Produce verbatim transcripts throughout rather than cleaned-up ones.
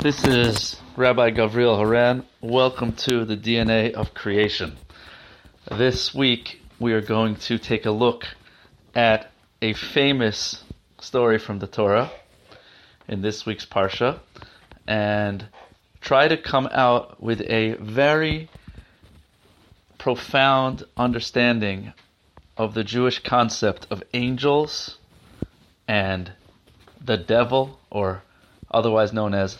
This is Rabbi Gavriel Haran. Welcome to the D N A of Creation. This week we are going to take a look at a famous story from the Torah in this week's Parsha and try to come out with a very profound understanding of the Jewish concept of angels and the devil, or otherwise known as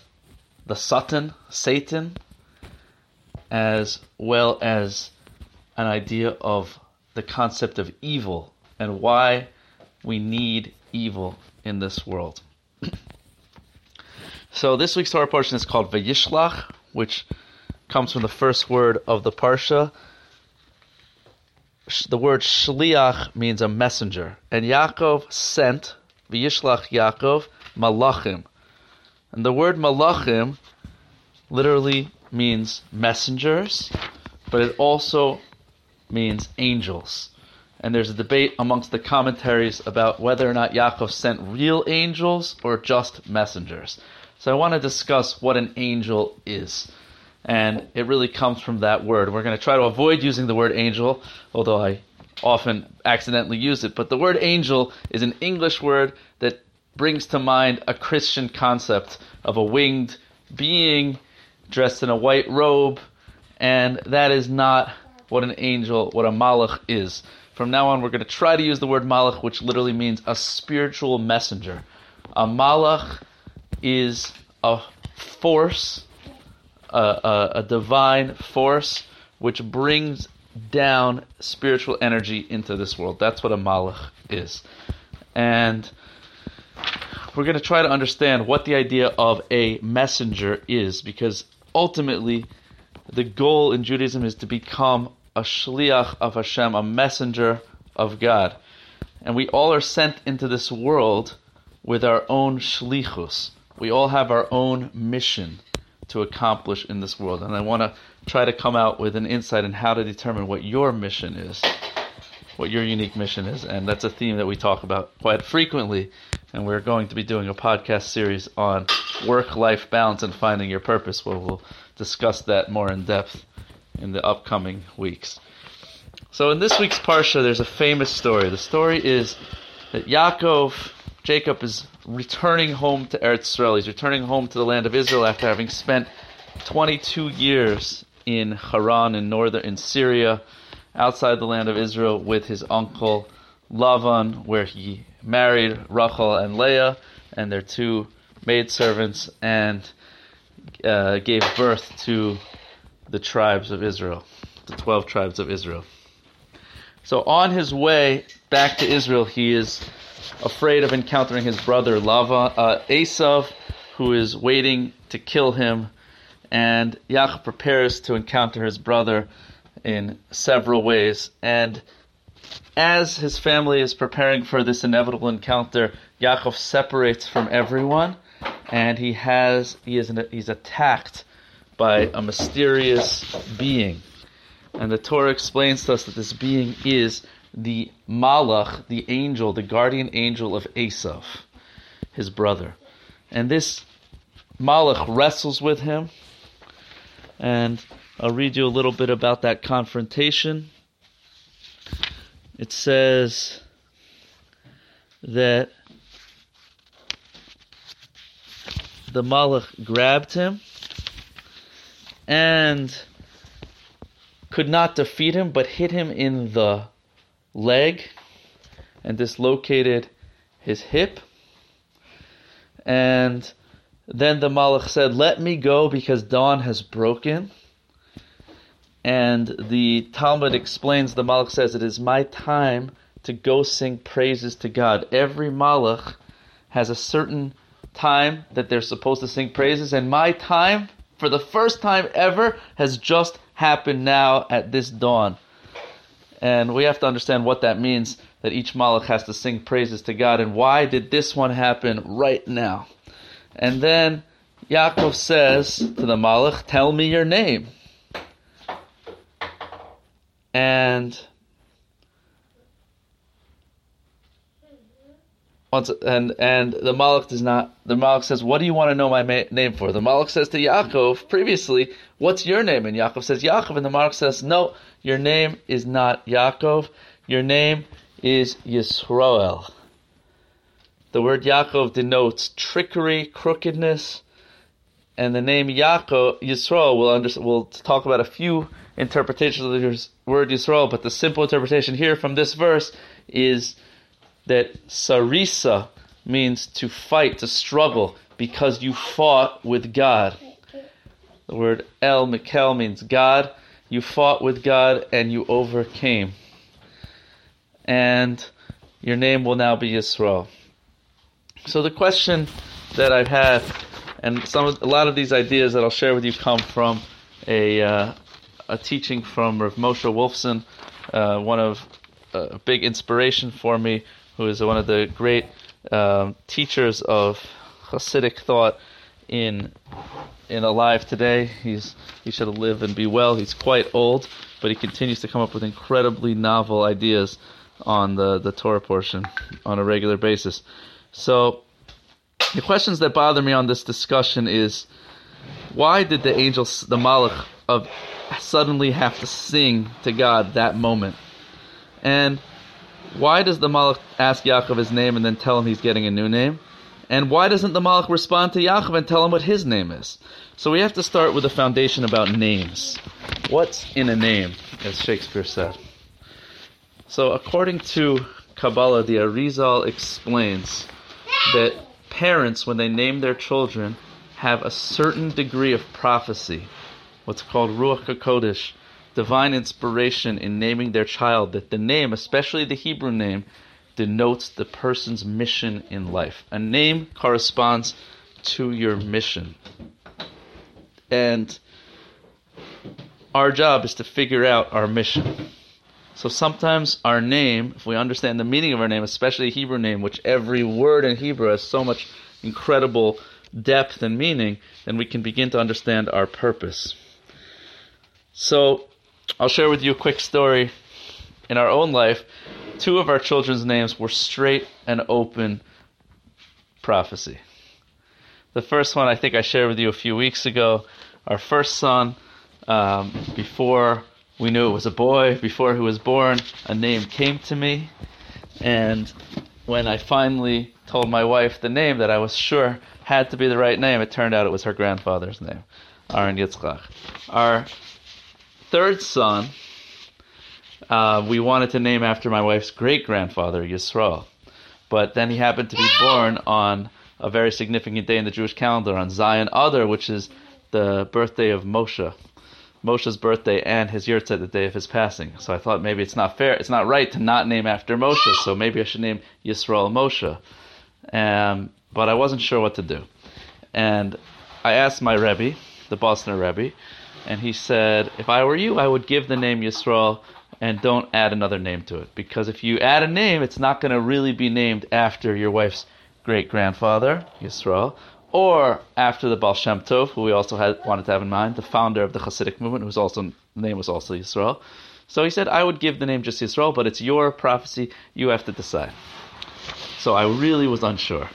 the Satan, Satan, as well as an idea of the concept of evil and why we need evil in this world. So this week's Torah portion is called Vayishlach, which comes from the first word of the Parsha. The word shliach means a messenger. And Yaakov sent, Vayishlach Yaakov, malachim. And the word malachim literally means messengers, but it also means angels. And there's a debate amongst the commentaries about whether or not Yaakov sent real angels or just messengers. So I want to discuss what an angel is. And it really comes from that word. We're going to try to avoid using the word angel, although I often accidentally use it. But the word angel is an English word that brings to mind a Christian concept of a winged being dressed in a white robe, and that is not what an angel, what a malach is. From now on, we're going to try to use the word malach, which literally means a spiritual messenger. A malach is a force, a, a, a divine force, which brings down spiritual energy into this world. That's what a malach is. And we're going to try to understand what the idea of a messenger is, because ultimately the goal in Judaism is to become a shliach of Hashem, a messenger of God. And we all are sent into this world with our own shlichus. We all have our own mission to accomplish in this world. And I want to try to come out with an insight on how to determine what your mission is, what your unique mission is. And that's a theme that we talk about quite frequently. And we're going to be doing a podcast series on work-life balance and finding your purpose, where we'll discuss that more in depth in the upcoming weeks. So in this week's Parsha, there's a famous story. The story is that Yaakov, Jacob, is returning home to Eretz Israel. He's returning home to the land of Israel after having spent twenty-two years in Haran, in northern in Syria, outside the land of Israel with his uncle Lavan, where he married Rachel and Leah and their two maidservants, and uh, gave birth to the tribes of Israel, the twelve tribes of Israel. So on his way back to Israel, he is afraid of encountering his brother Lavan, uh, Esav, who is waiting to kill him. And Yaakov prepares to encounter his brother in several ways, and as his family is preparing for this inevitable encounter, Yaakov separates from everyone, and he has he is an, he's attacked by a mysterious being. And the Torah explains to us that this being is the Malach, the angel, the guardian angel of Esav, his brother. And this Malach wrestles with him, and I'll read you a little bit about that confrontation. It says that the Malach grabbed him and could not defeat him, but hit him in the leg and dislocated his hip. And then the Malach said, "Let me go because dawn has broken." And the Talmud explains, the Malach says, "It is my time to go sing praises to God." Every Malach has a certain time that they're supposed to sing praises. And my time, for the first time ever, has just happened now at this dawn. And we have to understand what that means, that each Malach has to sing praises to God. And why did this one happen right now? And then Yaakov says to the Malach, "Tell me your name." And and and the Malach does not. The Malach says, "What do you want to know my ma- name for?" The Malach says to Yaakov previously, "What's your name?" And Yaakov says, "Yaakov." And the Malach says, "No, your name is not Yaakov. Your name is Yisroel." The word Yaakov denotes trickery, crookedness, and the name Yaakov, Yisroel, we'll, under, we'll talk about a few interpretations of the word Yisroel, but the simple interpretation here from this verse is that sarisa means to fight, to struggle, because you fought with God. The word El Mikel means God. You fought with God and you overcame. And your name will now be Yisroel. So the question that I've had, and some of, a lot of these ideas that I'll share with you come from a uh, a teaching from Rav Moshe Wolfson, uh, one of a uh, big inspiration for me, who is one of the great um, teachers of Hasidic thought in in alive today. He's he should live and be well. He's quite old, but he continues to come up with incredibly novel ideas on the, the Torah portion on a regular basis. So the questions that bother me on this discussion is, why did the angel, the Malach, of suddenly have to sing to God that moment? And why does the Malach ask Yaakov his name and then tell him he's getting a new name? And why doesn't the Malach respond to Yaakov and tell him what his name is? So we have to start with a foundation about names. What's in a name, as Shakespeare said? So according to Kabbalah, the Arizal explains that parents, when they name their children, have a certain degree of prophecy, what's called Ruach HaKodesh, divine inspiration in naming their child, that the name, especially the Hebrew name, denotes the person's mission in life. A name corresponds to your mission. And our job is to figure out our mission. So sometimes our name, if we understand the meaning of our name, especially a Hebrew name, which every word in Hebrew has so much incredible depth and meaning, then we can begin to understand our purpose. So I'll share with you a quick story. In our own life, two of our children's names were straight and open prophecy. The first one I think I shared with you a few weeks ago. Our first son, um, before we knew it was a boy, before he was born, a name came to me. And when I finally told my wife the name that I was sure had to be the right name, it turned out it was her grandfather's name, Aaron Yitzchak. Our third son, Uh, we wanted to name after my wife's great-grandfather, Yisroel. But then he happened to be born on a very significant day in the Jewish calendar, on Zion Adar, which is the birthday of Moshe. Moshe's birthday and his yahrzeit, the day of his passing. So I thought maybe it's not fair, it's not right to not name after Moshe, so maybe I should name Yisroel Moshe. Um, but I wasn't sure what to do. And I asked my Rebbe, the Bostoner rebbe, and he said, if I were you, I would give the name Yisroel and don't add another name to it. Because if you add a name, it's not going to really be named after your wife's great-grandfather, Yisroel, or after the Baal Shem Tov, who we also had, wanted to have in mind, the founder of the Hasidic movement, whose also name was also Yisroel. So he said, I would give the name just Yisroel, but it's your prophecy. You have to decide. So I really was unsure.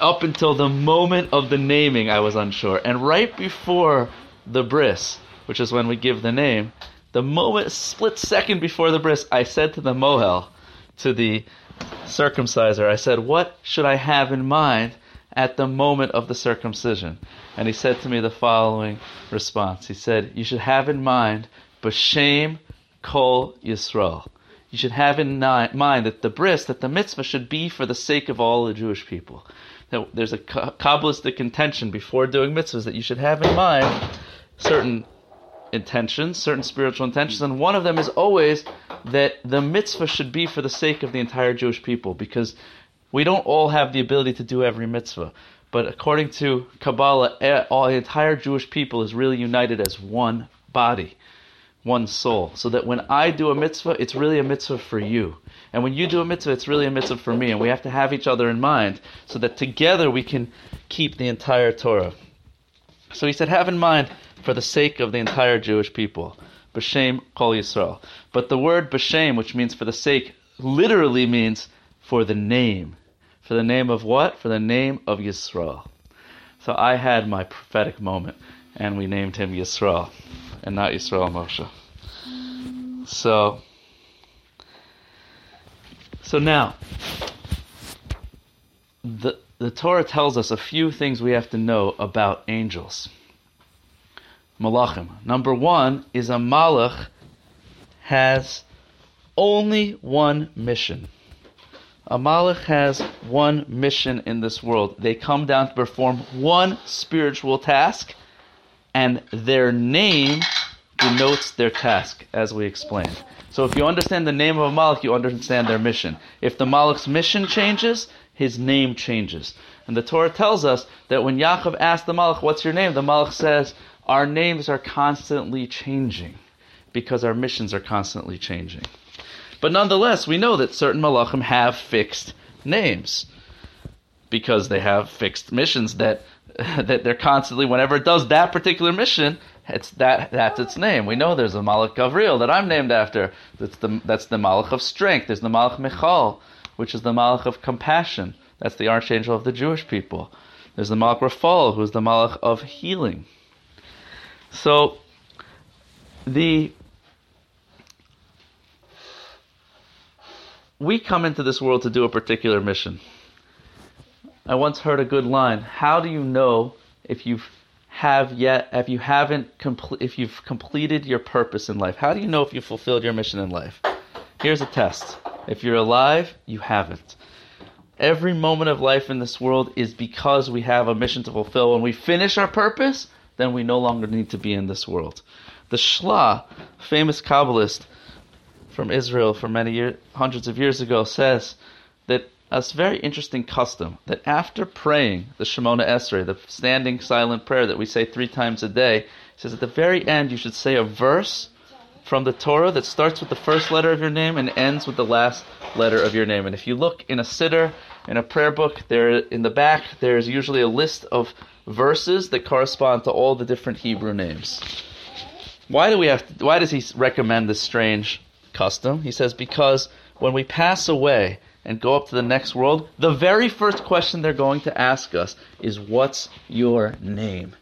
Up until the moment of the naming, I was unsure. And right before the bris, which is when we give the name, the moment, split second before the bris, I said to the mohel, to the circumciser, I said, what should I have in mind at the moment of the circumcision? And he said to me the following response. He said, you should have in mind, B'Shem Kol Yisrael. You should have in ni- mind that the bris, that the mitzvah should be for the sake of all the Jewish people. Now, there's a Kabbalistic intention before doing mitzvahs that you should have in mind certain intentions, certain spiritual intentions, and one of them is always that the mitzvah should be for the sake of the entire Jewish people, because we don't all have the ability to do every mitzvah. But according to Kabbalah, all the entire Jewish people is really united as one body, one soul, so that when I do a mitzvah, it's really a mitzvah for you. And when you do a mitzvah, it's really a mitzvah for me, and we have to have each other in mind so that together we can keep the entire Torah. So he said, have in mind for the sake of the entire Jewish people. B'Shem Kol Yisrael. But the word B'Shem, which means for the sake, literally means for the name. For the name of what? For the name of Yisroel. So I had my prophetic moment, and we named him Yisroel, and not Yisroel Moshe. So, so now, the the Torah tells us a few things we have to know about angels. Malachim. Number one is a malach has only one mission. A malach has one mission in this world. They come down to perform one spiritual task, and their name denotes their task, as we explained. So if you understand the name of a malach, you understand their mission. If the malach's mission changes, his name changes. And the Torah tells us that when Yaakov asked the malach, what's your name? The malach says, our names are constantly changing because our missions are constantly changing. But nonetheless, we know that certain malachim have fixed names because they have fixed missions that that they're constantly, whenever it does that particular mission, it's that that's its name. We know there's a malach Gavriel that I'm named after. That's the that's the malach of strength. There's the malach Michal, which is the malach of compassion. That's the archangel of the Jewish people. There's the malach Raphael, who's the malach of healing. So the we come into this world to do a particular mission. I once heard a good line: how do you know if you've have yet if you haven't complete if you've completed your purpose in life? How do you know if you fulfilled your mission in life? Here's a test. If you're alive, you haven't. Every moment of life in this world is because we have a mission to fulfill. When we finish our purpose, then we no longer need to be in this world. The Shla, famous Kabbalist from Israel for many years, hundreds of years ago, says that a very interesting custom, that after praying the Shemona Esrei, the standing silent prayer that we say three times a day, says at the very end you should say a verse from the Torah that starts with the first letter of your name and ends with the last letter of your name. And if you look in a siddur, in a prayer book, there in the back there's usually a list of verses that correspond to all the different Hebrew names. Why do we have to, why does he recommend this strange custom? He says because when we pass away and go up to the next world, the very first question they're going to ask us is, what's your name?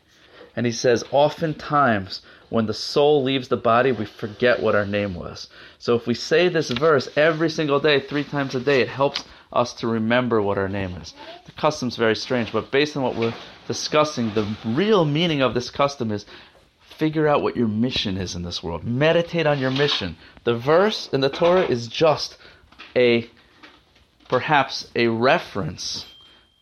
And he says, oftentimes, when the soul leaves the body, we forget what our name was. So if we say this verse every single day, three times a day, it helps us to remember what our name is. The custom's very strange, but based on what we're discussing, the real meaning of this custom is, figure out what your mission is in this world. Meditate on your mission. The verse in the Torah is just a, perhaps a reference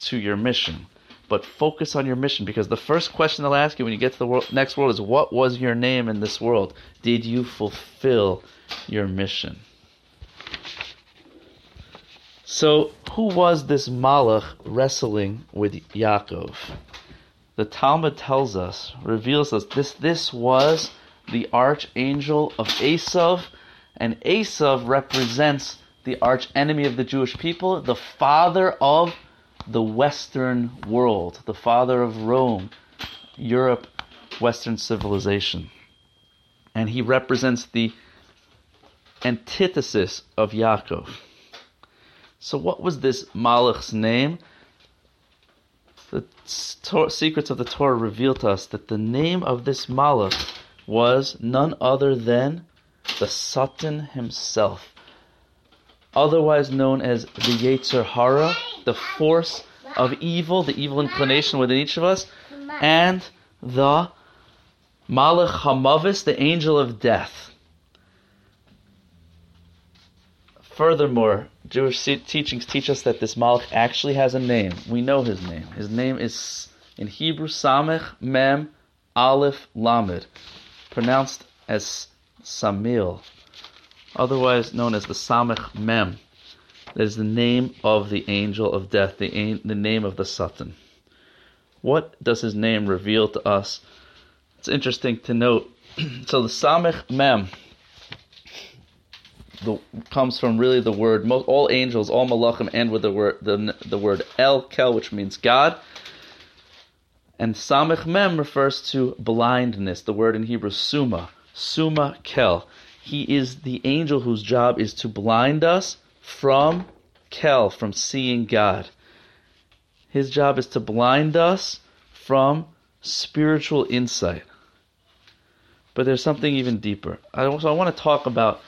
to your mission. But focus on your mission, because the first question they'll ask you when you get to the world, next world is, what was your name in this world? Did you fulfill your mission? So who was this malach wrestling with Yaakov? The Talmud tells us, reveals us, this this was the archangel of Esav, and Esav represents the archenemy of the Jewish people, the father of the Western world, the father of Rome, Europe, Western civilization. And he represents the antithesis of Yaakov. So what was this malach's name? The to- secrets of the Torah reveal to us that the name of this malach was none other than the Satan himself, otherwise known as the Yetzer Hara, the force of evil, the evil inclination within each of us, and the Malach Hamavis, the angel of death. Furthermore, Jewish teachings teach us that this Malach actually has a name. We know his name. His name is, in Hebrew, Samech Mem Aleph Lamed, pronounced as Samael, otherwise known as the Samech Mem. That is the name of the angel of death, the an- the name of the Satan. What does his name reveal to us? It's interesting to note. So the Samech Mem the, comes from really the word, mo- all angels, all malachim end with the word the, the word El Kel, which means God. And Samech Mem refers to blindness, the word in Hebrew, Suma, Suma Kel. He is the angel whose job is to blind us from Kel, from seeing God. His job is to blind us from spiritual insight. But there's something even deeper. I also I want to talk about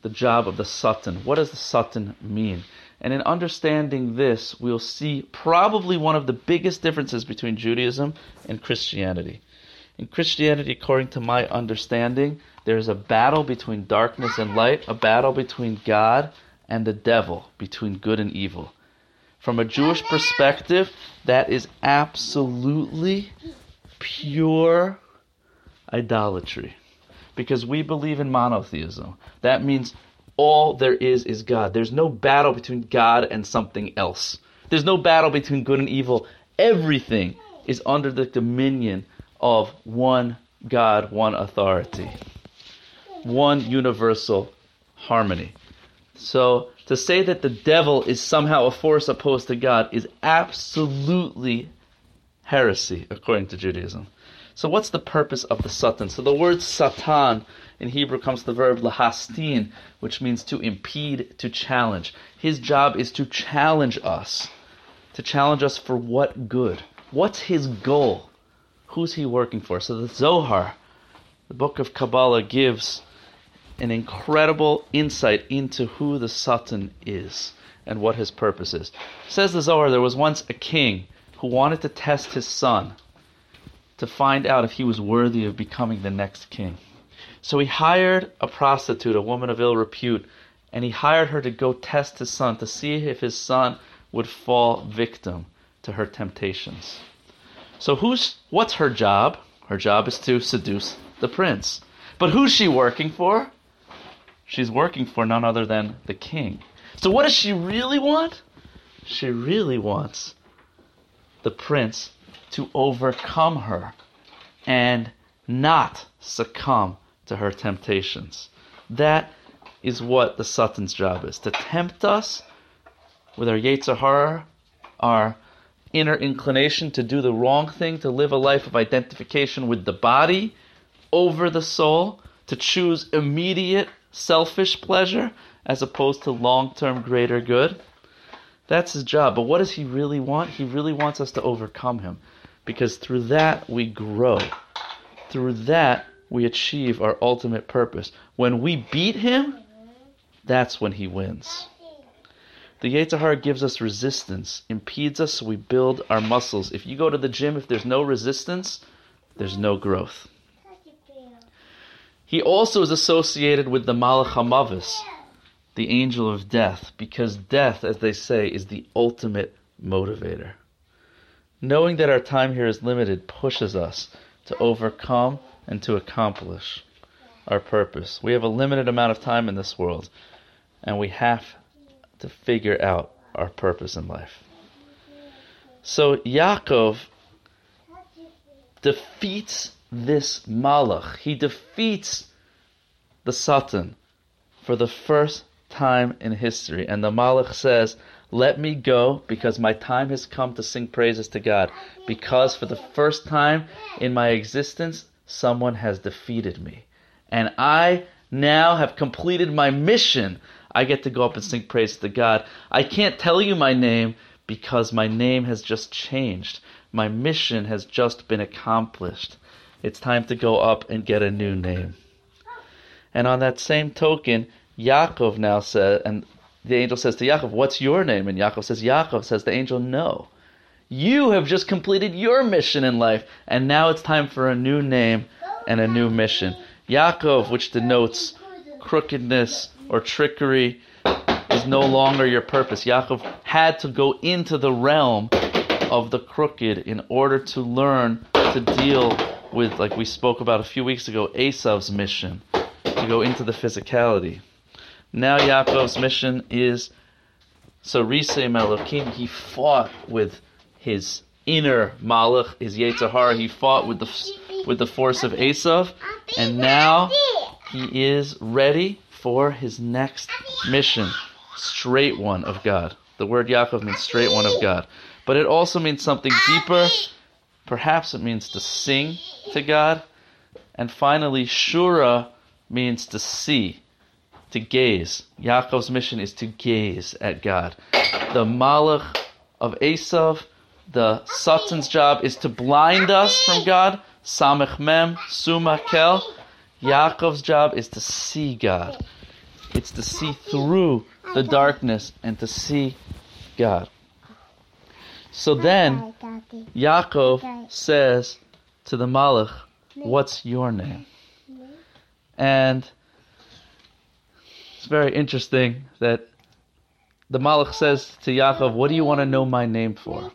the job of the Satan. What does the Satan mean? And in understanding this, we'll see probably one of the biggest differences between Judaism and Christianity. In Christianity, according to my understanding, there is a battle between darkness and light, a battle between God and the devil, between good and evil. From a Jewish perspective, that is absolutely pure idolatry, because we believe in monotheism. That means all there is is God. There's no battle between God and something else. There's no battle between good and evil. Everything is under the dominion of one God, one authority, one universal harmony. So to say that the devil is somehow a force opposed to God is absolutely heresy, according to Judaism. So what's the purpose of the Satan? So the word Satan in Hebrew comes to the verb lahastin, which means to impede, to challenge. His job is to challenge us, to challenge us for what good? What's his goal? Who's he working for? So the Zohar, the book of Kabbalah, gives an incredible insight into who the Satan is and what his purpose is. Says the Zohar, there was once a king who wanted to test his son to find out if he was worthy of becoming the next king. So he hired a prostitute, a woman of ill repute, and he hired her to go test his son to see if his son would fall victim to her temptations. So who's what's her job? Her job is to seduce the prince. But who's she working for? She's working for none other than the king. So what does she really want? She really wants the prince to overcome her and not succumb to her temptations. That is what the Satan's job is, to tempt us with our yetzer hara, our inner inclination to do the wrong thing, to live a life of identification with the body over the soul, to choose immediate selfish pleasure as opposed to long-term greater good. That's his job. But what does he really want? He really wants us to overcome him, because through that we grow. Through that we achieve our ultimate purpose. When we beat him, that's when he wins. The yetzer hara gives us resistance, impedes us, so we build our muscles. If you go to the gym, if there's no resistance, there's no growth. He also is associated with the Malach HaMavis, the angel of death, because death, as they say, is the ultimate motivator. Knowing that our time here is limited pushes us to overcome and to accomplish our purpose. We have a limited amount of time in this world, and we have to figure out our purpose in life. So Yaakov defeats this Malach. He defeats the Satan for the first time in history. And the Malach says, let me go, because my time has come to sing praises to God, because for the first time in my existence, someone has defeated me. And I now have completed my mission. I get to go up and sing praise to God. I can't tell you my name because my name has just changed. My mission has just been accomplished. It's time to go up and get a new name. And on that same token, Yaakov now says, and the angel says to Yaakov, what's your name? And Yaakov says, Yaakov says, the angel, no. You have just completed your mission in life, and now it's time for a new name and a new mission. Yaakov, which denotes crookedness or trickery, is no longer your purpose. Yaakov had to go into the realm of the crooked in order to learn to deal with, like we spoke about a few weeks ago, Esav's mission, to go into the physicality. Now Yaakov's mission is Sorisei Melokim. He fought with his inner Malach, his Yetzer Hara. He fought with the, with the force of Esav, and now he is ready for his next mission, straight one of God. The word Yaakov means straight one of God. But it also means something deeper. Perhaps it means to sing to God. And finally, Shura means to see, to gaze. Yaakov's mission is to gaze at God. The Malach of Esav The Satan's job is to blind us from God. Samech Mem, Suma Kel. Yaakov's job is to see God. It's to see through the darkness and to see God. So then Yaakov says to the Malach, "What's your name?" And it's very interesting that the Malach says to Yaakov, "What do you want to know my name for?"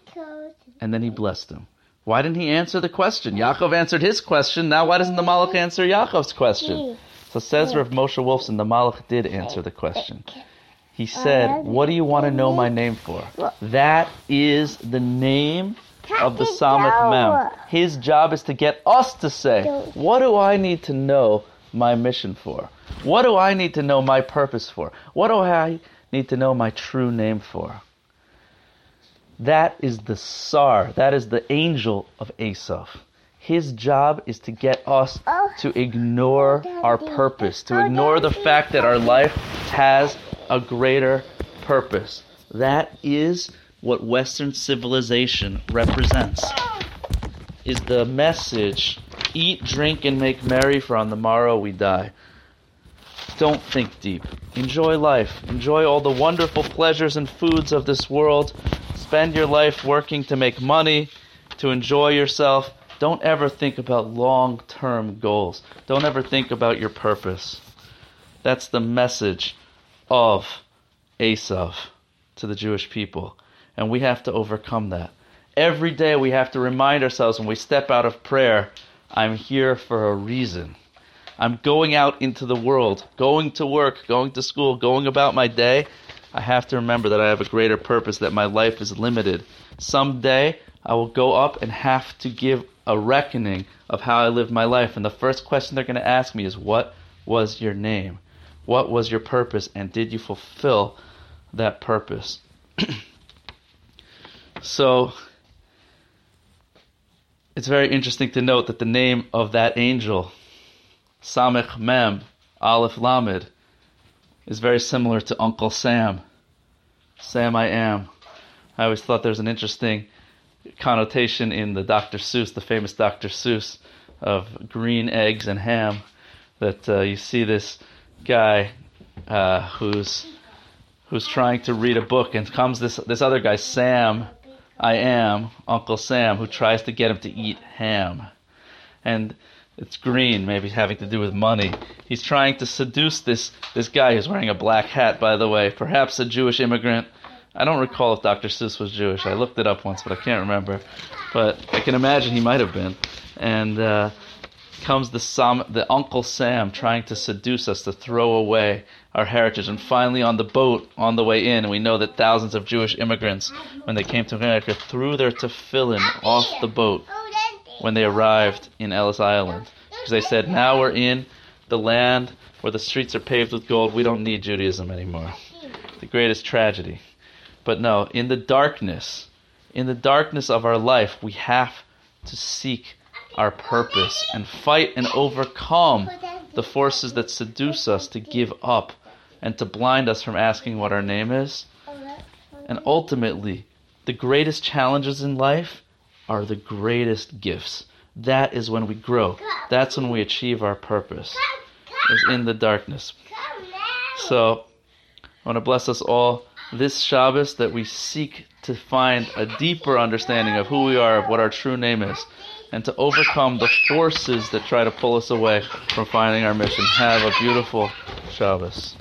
And then he blessed him. Why didn't he answer the question? Yaakov answered his question. Now why doesn't the Malach answer Yaakov's question? So says Rav Moshe Wolfson, the Malach did answer the question. He said, "What do you want to know my name for?" That is the name of the Samech Mem. His job is to get us to say, what do I need to know my mission for? What do I need to know my purpose for? What do I need to know my true name for? That is the Sar. That is the angel of Esav. His job is to get us to ignore our purpose, to ignore the fact that our life has a greater purpose. That is what Western civilization represents, is the message, eat, drink, and make merry, for on the morrow we die. Don't think deep. Enjoy life. Enjoy all the wonderful pleasures and foods of this world. Spend your life working to make money, to enjoy yourself. Don't ever think about long-term goals. Don't ever think about your purpose. That's the message of Esav to the Jewish people. And we have to overcome that. Every day we have to remind ourselves when we step out of prayer, I'm here for a reason. I'm going out into the world, going to work, going to school, going about my day. I have to remember that I have a greater purpose, that my life is limited. Someday I will go up and have to give a reckoning of how I lived my life. And the first question they're going to ask me is, what was your name? What was your purpose? And did you fulfill that purpose? So it's very interesting to note that the name of that angel, Samech Mem, Aleph Lamed, is very similar to Uncle Sam. Sam I Am. I always thought there was an interesting connotation in the Doctor Seuss, the famous Doctor Seuss, of green eggs and ham, that uh, you see this guy uh, who's who's trying to read a book, and comes this this other guy, Sam I Am, Uncle Sam, who tries to get him to eat ham. And it's green, maybe having to do with money. He's trying to seduce this, this guy who's wearing a black hat, by the way, perhaps a Jewish immigrant. I don't recall if Doctor Seuss was Jewish. I looked it up once, but I can't remember. But I can imagine he might have been. And uh, comes the, Sam, the Uncle Sam, trying to seduce us to throw away our heritage. And finally on the boat, on the way in, we know that thousands of Jewish immigrants, when they came to America, threw their tefillin off the boat when they arrived in Ellis Island, because they said, now we're in the land where the streets are paved with gold. We don't need Judaism anymore. The greatest tragedy. But no, in the darkness, in the darkness of our life, we have to seek our purpose and fight and overcome the forces that seduce us to give up and to blind us from asking what our name is. And ultimately, the greatest challenges in life are the greatest gifts. That is when we grow. That's when we achieve our purpose, is in the darkness. So I want to bless us all this Shabbos, that we seek to find a deeper understanding of who we are, of what our true name is, and to overcome the forces that try to pull us away from finding our mission. Have a beautiful Shabbos.